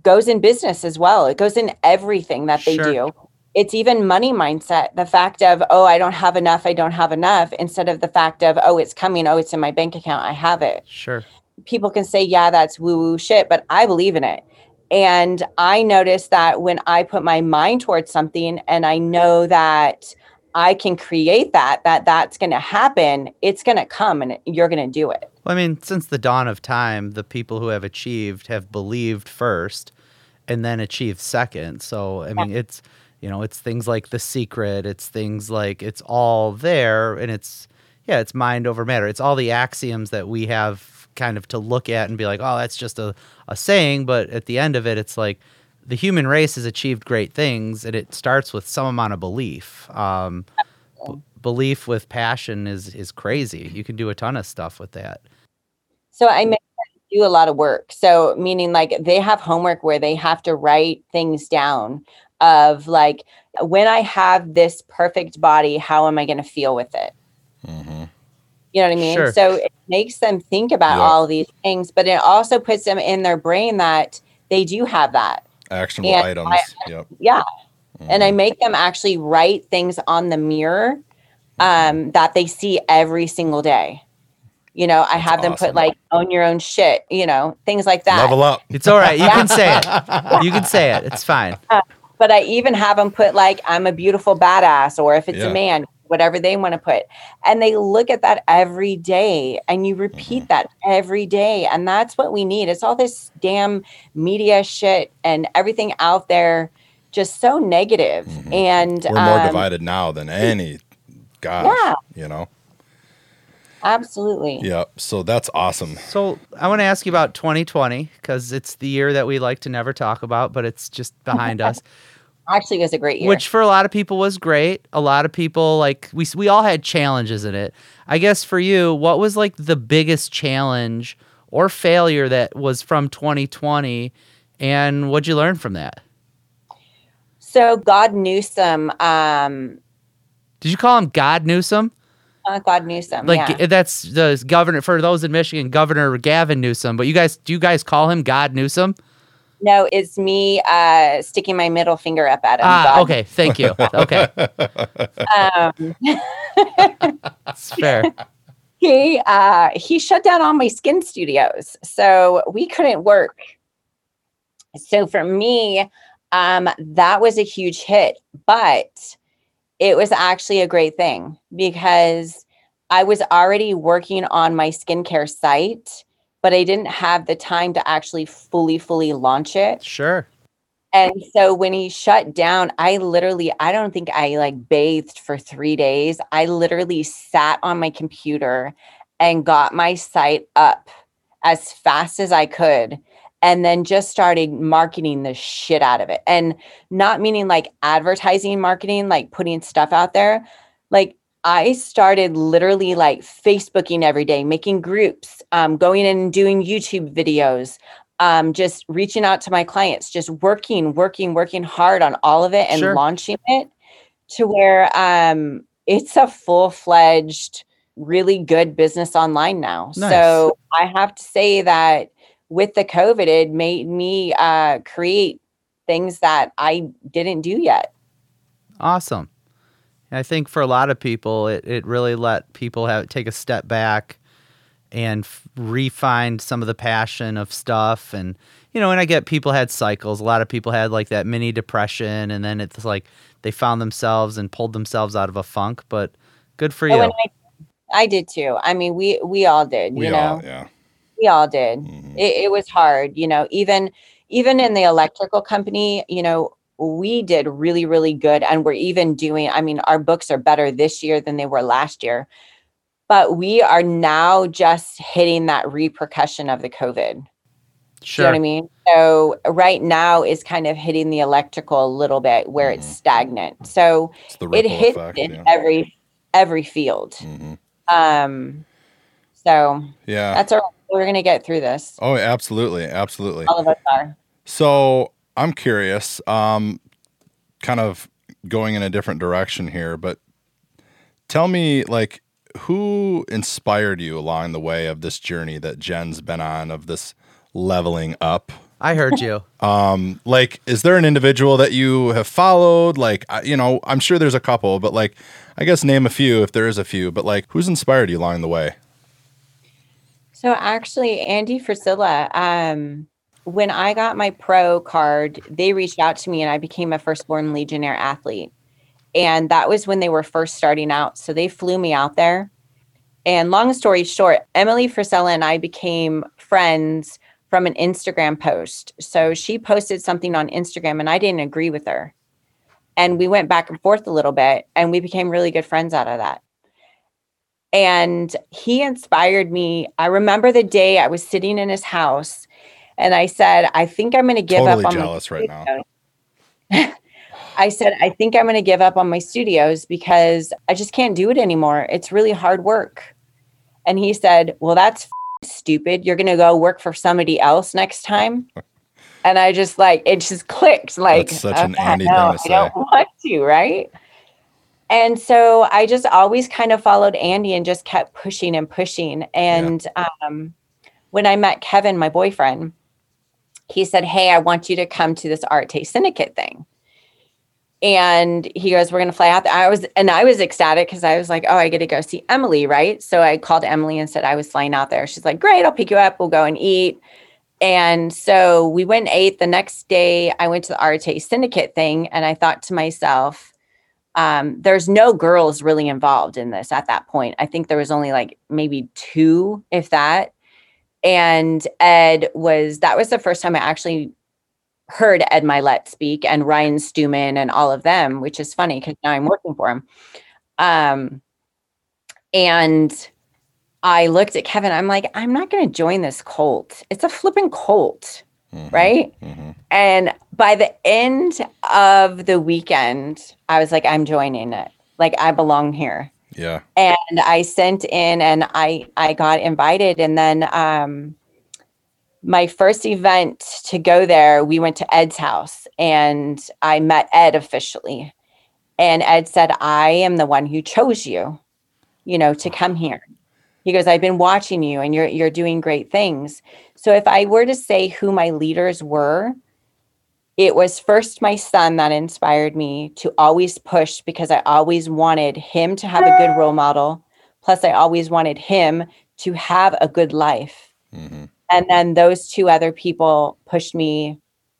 Goes in business as well. It goes in everything that they sure. do. It's even money mindset. The fact of, oh, I don't have enough. I don't have enough. Instead of the fact of, oh, it's coming. Oh, it's in my bank account. I have it. Sure. People can say, yeah, that's woo-woo shit, but I believe in it. And I noticed that when I put my mind towards something and I know that I can create that, that that's going to happen, it's going to come and you're going to do it. Well, I mean, since the dawn of time, the people who have achieved have believed first and then achieved second. So, I mean, it's, you know, it's things like The Secret. It's things like, it's all there, and it's, yeah, it's mind over matter. It's all the axioms that we have kind of to look at and be like, oh, that's just a, a saying. But at the end of it, it's like the human race has achieved great things, and it starts with some amount of belief. Um, b- belief with passion is, is crazy. You can do a ton of stuff with that. So I make them do a lot of work. So meaning like they have homework where they have to write things down of like, when I have this perfect body, how am I going to feel with it? Mm-hmm. You know what I mean? Sure. So it makes them think about yeah. all these things, but it also puts them in their brain that they do have that. Actionable and items. I, yep. Yeah. Mm-hmm. And I make them actually write things on the mirror um, that they see every single day. You know, I have That's them awesome. Put like own your own shit, you know, things like that. Level up. It's all right. You yeah. can say it. You can say it. It's fine. Uh, but I even have them put like, I'm a beautiful badass, or if it's yeah. a man, whatever they want to put. And they look at that every day, and you repeat mm-hmm. that every day. And that's what we need. It's all this damn media shit and everything out there, just so negative. Mm-hmm. And we're more um, divided now than any, gosh, yeah. you know? Absolutely. Yeah. So that's awesome. So I want to ask you about twenty twenty, because it's the year that we like to never talk about, but it's just behind us. Actually, it was a great year. Which for a lot of people was great. A lot of people, like, we we all had challenges in it. I guess for you, what was like the biggest challenge or failure that was from twenty twenty, and what'd you learn from that? So God Newsom, um, Did you call him God Newsom? Uh, God Newsom, like yeah. That's the governor for those in Michigan, Governor Gavin Newsom. But you guys, do you guys call him God Newsom? No, it's me uh, sticking my middle finger up at him. Ah, God. Okay, thank you. Okay, um, that's fair. He uh, he shut down all my skin studios, so we couldn't work. So for me, um, that was a huge hit, but it was actually a great thing because I was already working on my skincare site, but I didn't have the time to actually fully, fully launch it. Sure. And so when he shut down, I literally, I don't think I like bathed for three days. I literally sat on my computer and got my site up as fast as I could. And then just started marketing the shit out of it. And not meaning like advertising, marketing, like putting stuff out there. Like I started literally like Facebooking every day, making groups, um, going in and doing YouTube videos, um, just reaching out to my clients, just working, working, working hard on all of it and sure. launching it to where um, it's a full-fledged, really good business online now. Nice. So I have to say that with the COVID, it made me uh, create things that I didn't do yet. Awesome. And I think for a lot of people, it, it really let people have take a step back and f- refine some of the passion of stuff. And, you know, and I get people had cycles. A lot of people had like that mini depression, and then it's like they found themselves and pulled themselves out of a funk. But good for oh, you. I, I did too. I mean, we, we all did, we you all, know? Yeah. We all did. Mm-hmm. It, it was hard, you know, even, even in the electrical company, you know, we did really, really good. And we're even doing, I mean, our books are better this year than they were last year, but we are now just hitting that repercussion of the COVID. Sure. You know what I mean? So right now is kind of hitting the electrical a little bit where mm-hmm. it's stagnant. So it's it hits effect, in yeah. every, every field. Mm-hmm. Um, so yeah, that's our We're going to get through this. Oh, absolutely. Absolutely. All of us are. So I'm curious, um, kind of going in a different direction here, but tell me, like, who inspired you along the way of this journey that Jen's been on, of this leveling up? I heard you. Um, like, is there an individual that you have followed? Like, I, you know, I'm sure there's a couple, but like, I guess name a few if there is a few, but like, who's inspired you along the way? So actually, Andy Frisella, um, when I got my pro card, they reached out to me and I became a firstborn Legionnaire athlete. And that was when they were first starting out. So they flew me out there. And long story short, Emily Frisella and I became friends from an Instagram post. So she posted something on Instagram and I didn't agree with her. And we went back and forth a little bit and we became really good friends out of that. And he inspired me. I remember the day I was sitting in his house and I said, I think I'm going to give totally up on jealous my studios. Right now. I said, I think I'm going to give up on my studios because I just can't do it anymore. It's really hard work. And he said, well, that's f- stupid. You're going to go work for somebody else next time. And I just like, it just clicked. Like, that's such okay, an Andy no, thing to say. I don't want to, right? And so I just always kind of followed Andy and just kept pushing and pushing. And yeah. um, when I met Kevin, my boyfriend, he said, hey, I want you to come to this R T A Syndicate thing. And he goes, we're going to fly out there. I was, and I was ecstatic because I was like, oh, I get to go see Emily, right? So I called Emily and said I was flying out there. She's like, great, I'll pick you up. We'll go and eat. And so we went and ate. The next day I went to the R T A Syndicate thing and I thought to myself, Um, there's no girls really involved in this at that point. I think there was only like maybe two, if that. And Ed was, that was the first time I actually heard Ed Mylett speak and Ryan Stewman and all of them, which is funny because now I'm working for him. Um, and I looked at Kevin, I'm like, I'm not going to join this cult. It's a flipping cult, mm-hmm, right? Mm-hmm. And by the end of the weekend, I was like, I'm joining it. Like, I belong here. Yeah. And I sent in and I, I got invited. And then um, my first event to go there, we went to Ed's house and I met Ed officially. And Ed said, I am the one who chose you, you know, to come here. He goes, I've been watching you and you're you're doing great things. So if I were to say who my leaders were, it was first my son that inspired me to always push, because I always wanted him to have a good role model. Plus, I always wanted him to have a good life. Mm-hmm. And then those two other people pushed me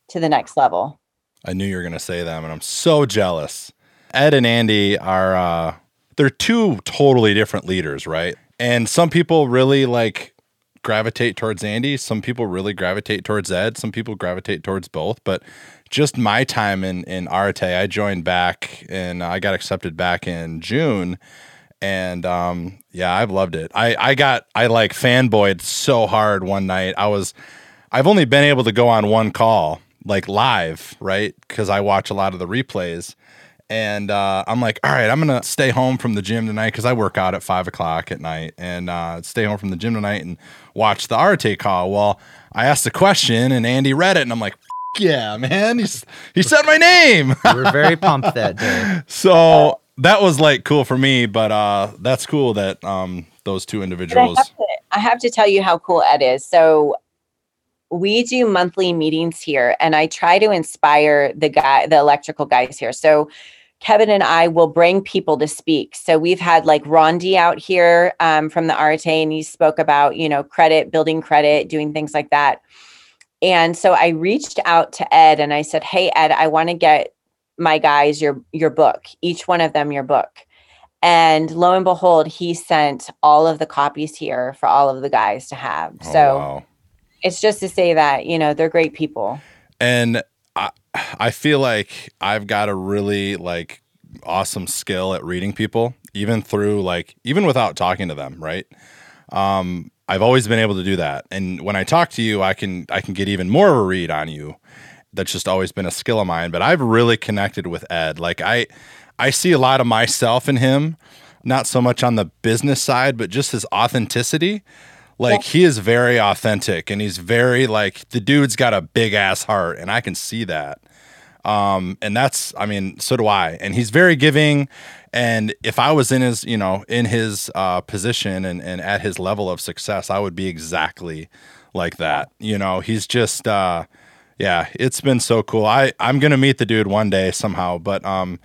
to the next level. I knew you were going to say them, and I'm so jealous. Ed and Andy are, uh, they're two totally different leaders, right? And some people really like gravitate towards Andy. Some people really gravitate towards Ed. Some people gravitate towards both. But just my time in, in R T A, I joined back and I got accepted back in June. And um, yeah, I've loved it. I, I got, I like fanboyed so hard one night. I was, I've only been able to go on one call, like live, right? Because I watch a lot of the replays. And uh, I'm like, all right, I'm going to stay home from the gym tonight because I work out at five o'clock at night, and uh, stay home from the gym tonight and watch the R T A call. Well, I asked the question, and Andy read it, and I'm like, yeah, man, he's, he said my name. We were very pumped that day. So that was, like, cool for me, but uh, that's cool that um, those two individuals. I have, to, I have to tell you how cool Ed is. So we do monthly meetings here, and I try to inspire the guy, the electrical guys here. So Kevin and I will bring people to speak. So we've had like Rondi out here um, from the R T A, and he spoke about, you know, credit, building credit, doing things like that. And so I reached out to Ed and I said, hey, Ed, I want to get my guys your your book, each one of them your book. And lo and behold, he sent all of the copies here for all of the guys to have. Oh, so wow. It's just to say that, you know, they're great people. And I, I feel like I've got a really like awesome skill at reading people, even through like, even without talking to them. Right. Um, I've always been able to do that. And when I talk to you, I can, I can get even more of a read on you. That's just always been a skill of mine, but I've really connected with Ed. Like I, I see a lot of myself in him, not so much on the business side, but just his authenticity. Like yeah. He is very authentic, and he's very like, the dude's got a big ass heart, and I can see that. Um, and that's, I mean, so do I, and he's very giving. And if I was in his, you know, in his, uh, position and, and at his level of success, I would be exactly like that. You know, he's just, uh, yeah, it's been so cool. I, I'm going to meet the dude one day somehow, but, um,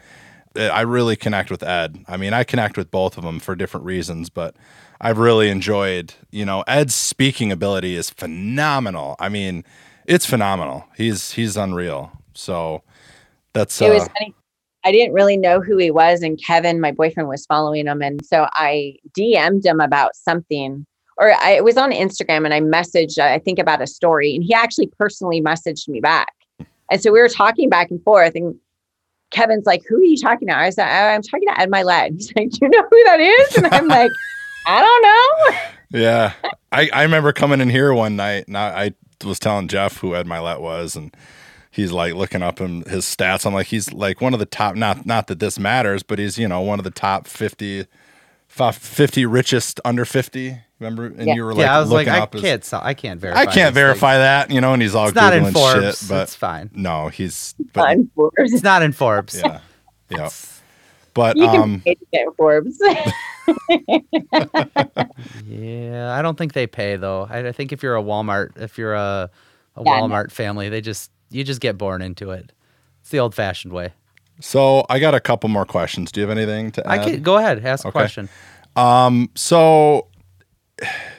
I really connect with Ed. I mean, I connect with both of them for different reasons, but I've really enjoyed, you know, Ed's speaking ability is phenomenal. I mean, it's phenomenal. He's, he's unreal. So that's, uh, it was funny. I didn't really know who he was. And Kevin, my boyfriend, was following him. And so I D M'd him about something, or I it was on Instagram, and I messaged, I think about a story, and he actually personally messaged me back. And so we were talking back and forth, and Kevin's like, who are you talking to? I was like, oh, I'm talking to Ed Mylett. He's like, do you know who that is? And I'm like, I don't know. Yeah. I, I remember coming in here one night, and I, I was telling Jeff who Ed Mylett was, and he's like looking up him, his stats. I'm like, he's like one of the top, not not that this matters, but he's, you know, one of the top fifty, fifty richest under fifty. Remember? And yeah. You were like, yeah, I was like, I can't, his, so I can't verify. I can't verify thing. That, you know, and he's all it's Googling not in Forbes, shit. But it's fine. No, he's but, it's, not it's not in Forbes. Yeah. Yeah. But, you can um, pay to get Forbes. Yeah. I don't think they pay though. I, I think if you're a Walmart, if you're a, a yeah, Walmart no. family, they just, you just get born into it. It's the old fashioned way. So I got a couple more questions. Do you have anything to add? I can, go ahead. Ask okay. a question. Um, so,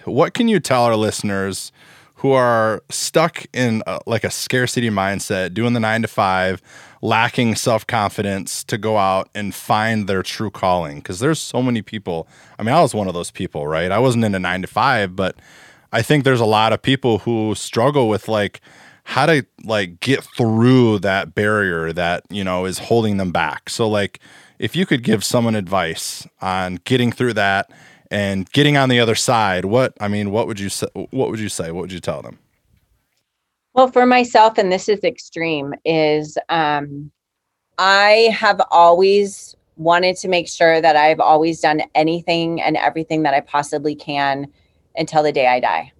what can you tell our listeners who are stuck in a, like a scarcity mindset, doing the nine to five, lacking self-confidence to go out and find their true calling? Because there's so many people. I mean, I was one of those people, right? I wasn't in a nine to five, but I think there's a lot of people who struggle with like how to like get through that barrier that, you know, is holding them back. So like if you could give someone advice on getting through that and getting on the other side, what, I mean, what would you say, what would you say, what would you tell them? Well, for myself, and this is extreme, is um, I have always wanted to make sure that I've always done anything and everything that I possibly can until the day I die.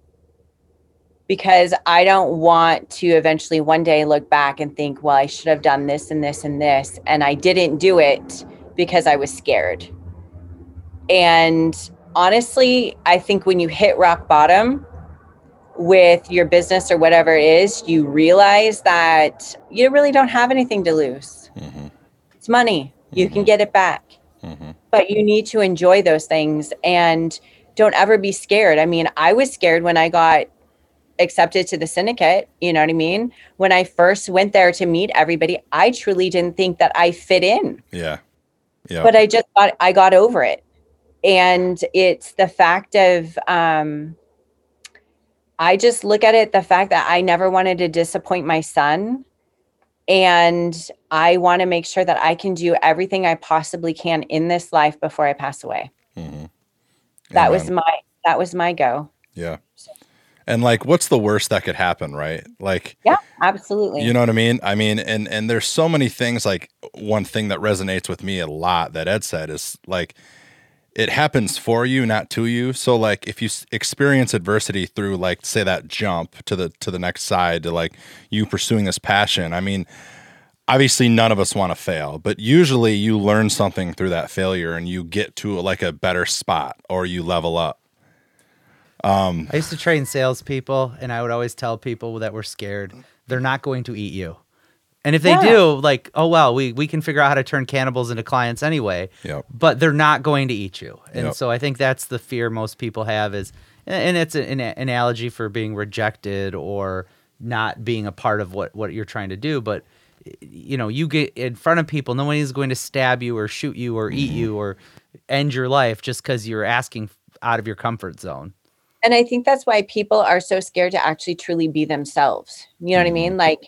because I don't want to eventually one day look back and think, well, I should have done this and this and this, and I didn't do it because I was scared. And honestly, I think when you hit rock bottom with your business or whatever it is, you realize that you really don't have anything to lose. Mm-hmm. It's money. Mm-hmm. You can get it back. Mm-hmm. But you need to enjoy those things and don't ever be scared. I mean, I was scared when I got accepted to the syndicate. You know what I mean? When I first went there to meet everybody, I truly didn't think that I fit in. Yeah. Yeah. But I just got, I got over it. And it's the fact of, um, I just look at it, the fact that I never wanted to disappoint my son. And I want to make sure that I can do everything I possibly can in this life before I pass away. Mm-hmm. That Amen. was my, that was my go. Yeah. So. And like, what's the worst that could happen, right? Like, yeah, absolutely. You know what I mean? I mean, and, and there's so many things, like one thing that resonates with me a lot that Ed said is like, it happens for you, not to you. So like if you experience adversity through like, say that jump to the, to the next side, to like you pursuing this passion, I mean, obviously none of us want to fail, but usually you learn something through that failure and you get to like a better spot or you level up. Um, I used to train salespeople and I would always tell people that we're scared. They're not going to eat you. And if they yeah. do, like, oh, well, we, we can figure out how to turn cannibals into clients anyway, yep. but they're not going to eat you. And yep. so I think that's the fear most people have is, and it's an analogy for being rejected or not being a part of what, what you're trying to do. But, you know, you get in front of people, no one is going to stab you or shoot you or mm-hmm. eat you or end your life just because you're asking out of your comfort zone. And I think that's why people are so scared to actually truly be themselves. You know mm-hmm. what I mean? Like,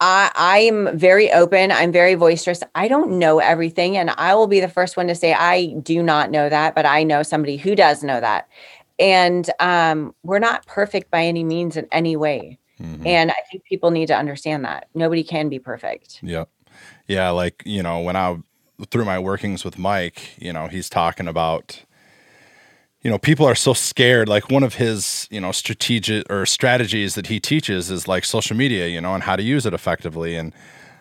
I, I'm very open. I'm very boisterous. I don't know everything. And I will be the first one to say, I do not know that, but I know somebody who does know that. And um, we're not perfect by any means in any way. Mm-hmm. And I think people need to understand that. Nobody can be perfect. Yeah. Yeah. Like, you know, when I, through my workings with Mike, you know, he's talking about, you know, people are so scared. Like one of his, you know, strategic or strategies that he teaches is like social media, you know, and how to use it effectively and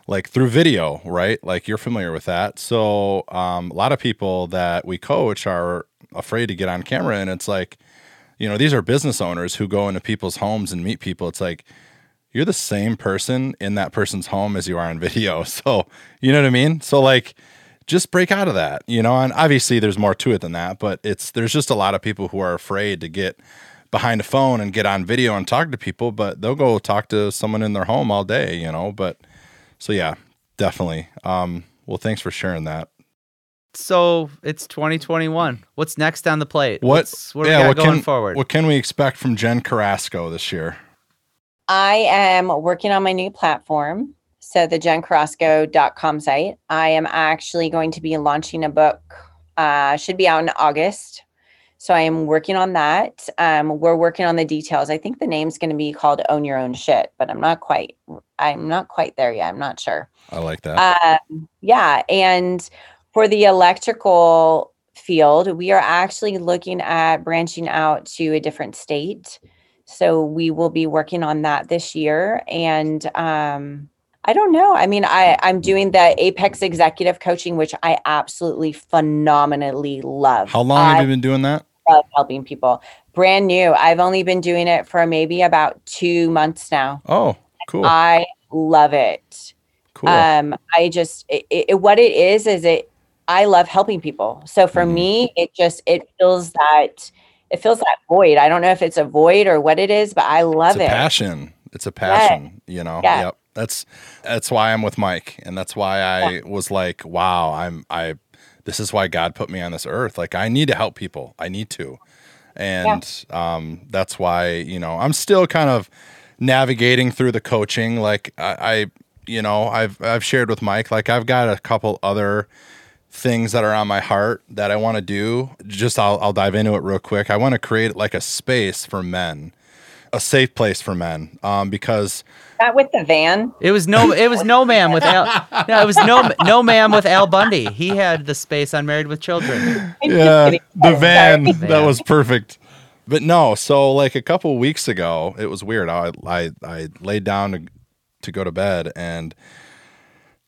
like through video, right? Like you're familiar with that. So um, a lot of people that we coach are afraid to get on camera. And it's like, you know, these are business owners who go into people's homes and meet people. It's like, you're the same person in that person's home as you are on video. So, you know what I mean? So like, just break out of that, you know, and obviously there's more to it than that, but it's, there's just a lot of people who are afraid to get behind a phone and get on video and talk to people, but they'll go talk to someone in their home all day, you know, but so yeah, definitely. Um, well, thanks for sharing that. So it's twenty twenty-one. What's next on the plate? What, What's, what yeah, we got what going can, forward? What can we expect from Jen Carrasco this year? I am working on my new platform. So the jen carrasco dot com site, I am actually going to be launching a book, uh, should be out in August. So I am working on that. Um, we're working on the details. I think the name's going to be called Own Your Own Shit, but I'm not quite, I'm not quite there yet. I'm not sure. I like that. Um, yeah. And for the electrical field, we are actually looking at branching out to a different state. So we will be working on that this year. And, um, I don't know. I mean, I, I'm doing the Apex Executive Coaching, which I absolutely phenomenally love. How long I have you been doing that? I love helping people. Brand new. I've only been doing it for maybe about two months now. Oh, cool. I love it. Cool. Um, I just, it, it, what it is, is it, I love helping people. So for mm-hmm. me, it just, it feels that, it feels that void. I don't know if it's a void or what it is, but I love it's a it. It's passion. It's a passion, yeah. you know? Yeah. Yep. That's, that's why I'm with Mike. And that's why I yeah. was like, wow, I'm, I, this is why God put me on this earth. Like I need to help people. I need to. And, yeah. um, that's why, you know, I'm still kind of navigating through the coaching. Like I, I, you know, I've, I've shared with Mike, like I've got a couple other things that are on my heart that I want to do. Just, I'll, I'll dive into it real quick. I want to create like a space for men, a safe place for men, um, because not with the van. It was no, it was no man with Al. No, it was no, no man with Al Bundy. He had the space on Married with Children. Yeah, the van, sorry. That was perfect. But no, so like a couple of weeks ago, it was weird. I I, I laid down to, to go to bed, and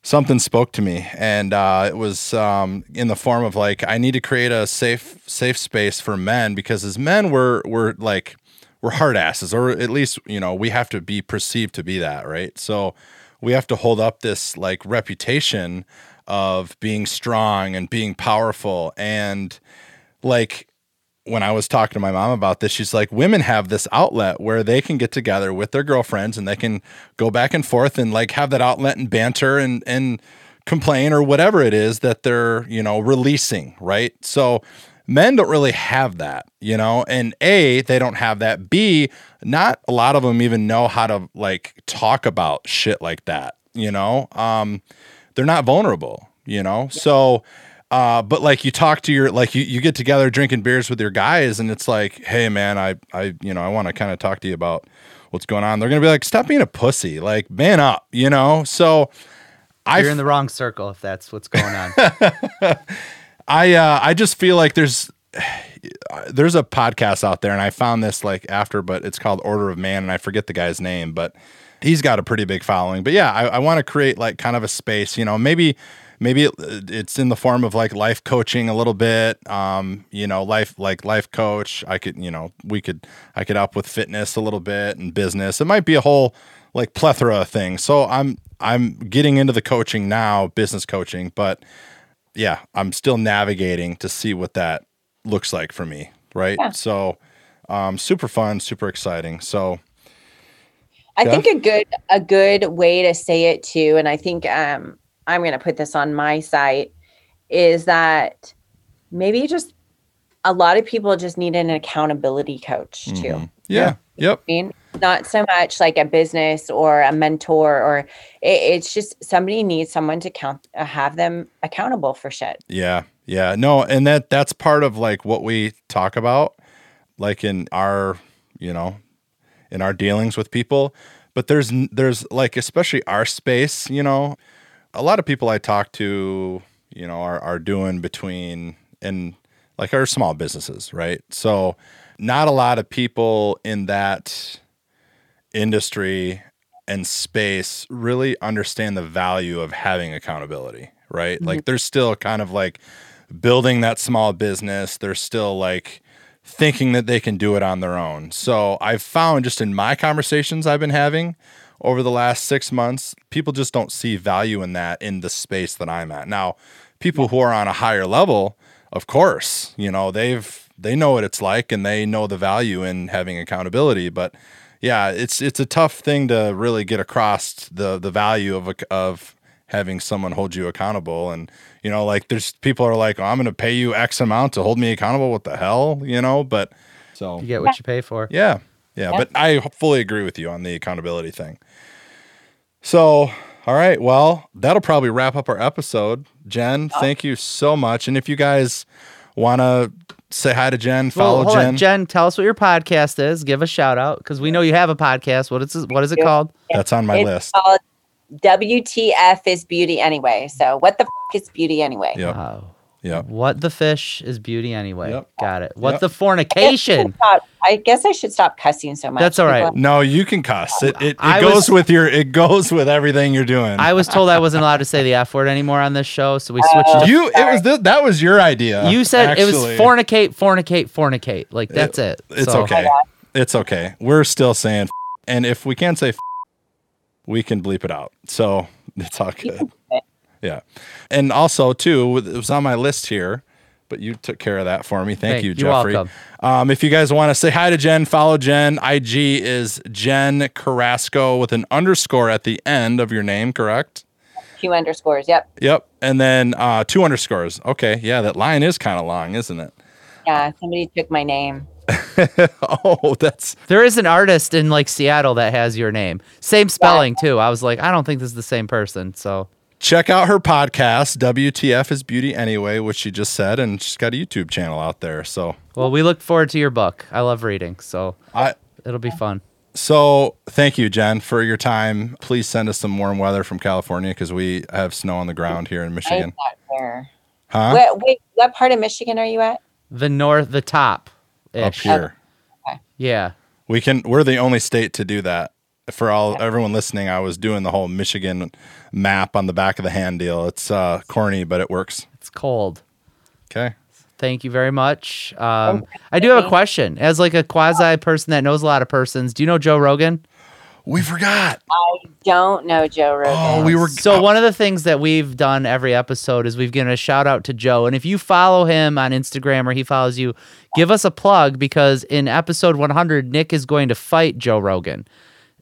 something spoke to me, and uh, it was um, in the form of like, I need to create a safe safe space for men, because as men, we're we're like we're hard asses, or at least, you know, we have to be perceived to be that, right? So we have to hold up this like reputation of being strong and being powerful. And like, when I was talking to my mom about this, she's like, women have this outlet where they can get together with their girlfriends and they can go back and forth and like have that outlet and banter and, and complain or whatever it is that they're, you know, releasing. Right. So men don't really have that, you know, and A, they don't have that. B, not a lot of them even know how to like talk about shit like that, you know, um, they're not vulnerable, you know? Yeah. So, uh, but like you talk to your, like you, you get together drinking beers with your guys and it's like, hey man, I, I, you know, I want to kind of talk to you about what's going on. They're going to be like, stop being a pussy, like man up, you know? So I, you're in the wrong circle if that's what's going on. I, uh, I just feel like there's, there's a podcast out there and I found this like after, but it's called Order of Man. And I forget the guy's name, but he's got a pretty big following. But yeah, I, I want to create like kind of a space, you know, maybe, maybe it, it's in the form of like life coaching a little bit, um, you know, life, like life coach. I could, you know, we could, I could up with fitness a little bit and business. It might be a whole like plethora of things. So I'm, I'm getting into the coaching now, business coaching, but yeah, I'm still navigating to see what that looks like for me. Right. Yeah. So, um, super fun, super exciting. So, I think a good a good way to say it too, and I think um, I'm going to put this on my site, is that maybe just a lot of people just need an accountability coach too. Mm-hmm. Yeah. You know, yep. I mean, not so much like a business or a mentor, or it, it's just somebody needs someone to count, have them accountable for shit. Yeah. Yeah. No, and that that's part of like what we talk about, like in our, you know, in our dealings with people, but there's, there's like, especially our space, you know, a lot of people I talk to, you know, are, are doing between and like our small businesses. Right. So not a lot of people in that industry and space really understand the value of having accountability. Right. Mm-hmm. Like they're still kind of like building that small business. They're still like thinking that they can do it on their own. So I've found just in my conversations I've been having over the last six months, people just don't see value in that in the space that I'm at. Now, people who are on a higher level, of course, you know, they've, they know what it's like and they know the value in having accountability, but yeah, it's, it's a tough thing to really get across the, the value of, of having someone hold you accountable. And, you know, like there's people are like, oh, I'm going to pay you X amount to hold me accountable. What the hell, you know, but so you get what you pay for. Yeah. Yeah. Yeah. But I fully agree with you on the accountability thing. So, all right, well, that'll probably wrap up our episode. Jen, oh. thank you so much. And if you guys want to say hi to Jen, follow well, Jen. On. Jen, tell us what your podcast is. Give a shout out. Cause we know you have a podcast. What is it? What is it called? That's on my it's list. Called- W T F is beauty anyway. So what the f- is beauty anyway? Yeah. Wow. Yeah. What the fish is beauty anyway? Yep. Got it. What yep. the fornication? I guess, I guess I should stop cussing so much. That's all right. No, you can cuss. It it, it goes was, with your it goes with everything you're doing. I was told I wasn't allowed to say the F word anymore on this show, so we switched. Uh, to you sorry. It was th- that was your idea. You said actually. It was fornicate, fornicate, fornicate. Like that's it. it. It's so. okay. It's okay. We're still saying f- and if we can't say f- we can bleep it out. So it's all good. Yeah. And also too, it was on my list here, but you took care of that for me. Thank, Thank you, Jeffrey. You're welcome. Um, if you guys want to say hi to Jen, follow Jen. I G is Jen Carrasco with an underscore at the end of your name, correct? Two underscores. Yep. Yep. And then uh, two underscores. Okay. Yeah. That line is kind of long, isn't it? Yeah. Somebody took my name. oh, that's there is an artist in like Seattle that has your name, same spelling yeah. too. I was like, I don't think this is the same person. So check out her podcast, W T F Is Beauty Anyway, which she just said, and she's got a YouTube channel out there. So well, we look forward to your book. I love reading, so I it'll be fun. So thank you, Jen, for your time. Please send us some warm weather from California because we have snow on the ground here in Michigan. Huh? Wait, wait, what part of Michigan are you at? The north, the top. Ish. Up here. Okay. Yeah. We can, we're the only state to do that. For all yeah. everyone listening, I was doing the whole Michigan map on the back of the hand deal. It's uh, corny, but it works. It's cold. Okay. Thank you very much. Um, okay. I do have a question. As like a quasi person that knows a lot of persons, do you know Joe Rogan? We forgot. I don't know Joe Rogan. Oh, we were so oh. one of the things that we've done every episode is we've given a shout out to Joe. And if you follow him on Instagram or he follows you, give us a plug because in episode one hundred, Nick is going to fight Joe Rogan.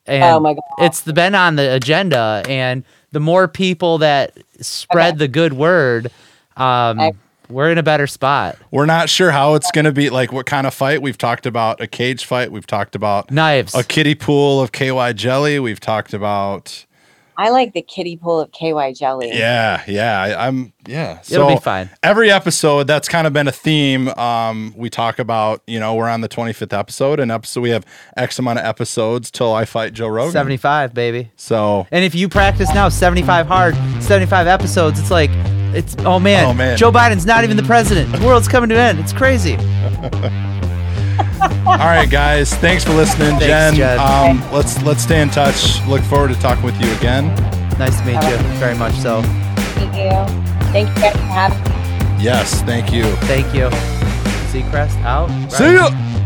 And oh my God. It's been on the agenda, and the more people that spread okay. the good word, um, I- we're in a better spot. We're not sure how it's going to be, like what kind of fight. We've talked about a cage fight. We've talked about knives, a kiddie pool of K Y jelly. We've talked about. I like the kiddie pool of K Y jelly. Yeah, yeah, I, I'm yeah. So it'll be fine. Every episode, that's kind of been a theme. Um, we talk about, you know, we're on the twenty-fifth episode, and episode we have X amount of episodes till I fight Joe Rogan. seventy-five, baby. So, and if you practice now, seventy-five hard, seventy-five episodes, it's like. It's oh man. oh, man, Joe Biden's not even the president. The world's coming to an end. It's crazy. All right, guys. Thanks for listening, Jen. Thanks, Jen. Um, okay. Let's let's stay in touch. Look forward to talking with you again. Nice to meet All you. Right. Very much so. Thank you. Thank you guys for having me. Yes, thank you. Thank you. Seacrest out. Right. See ya.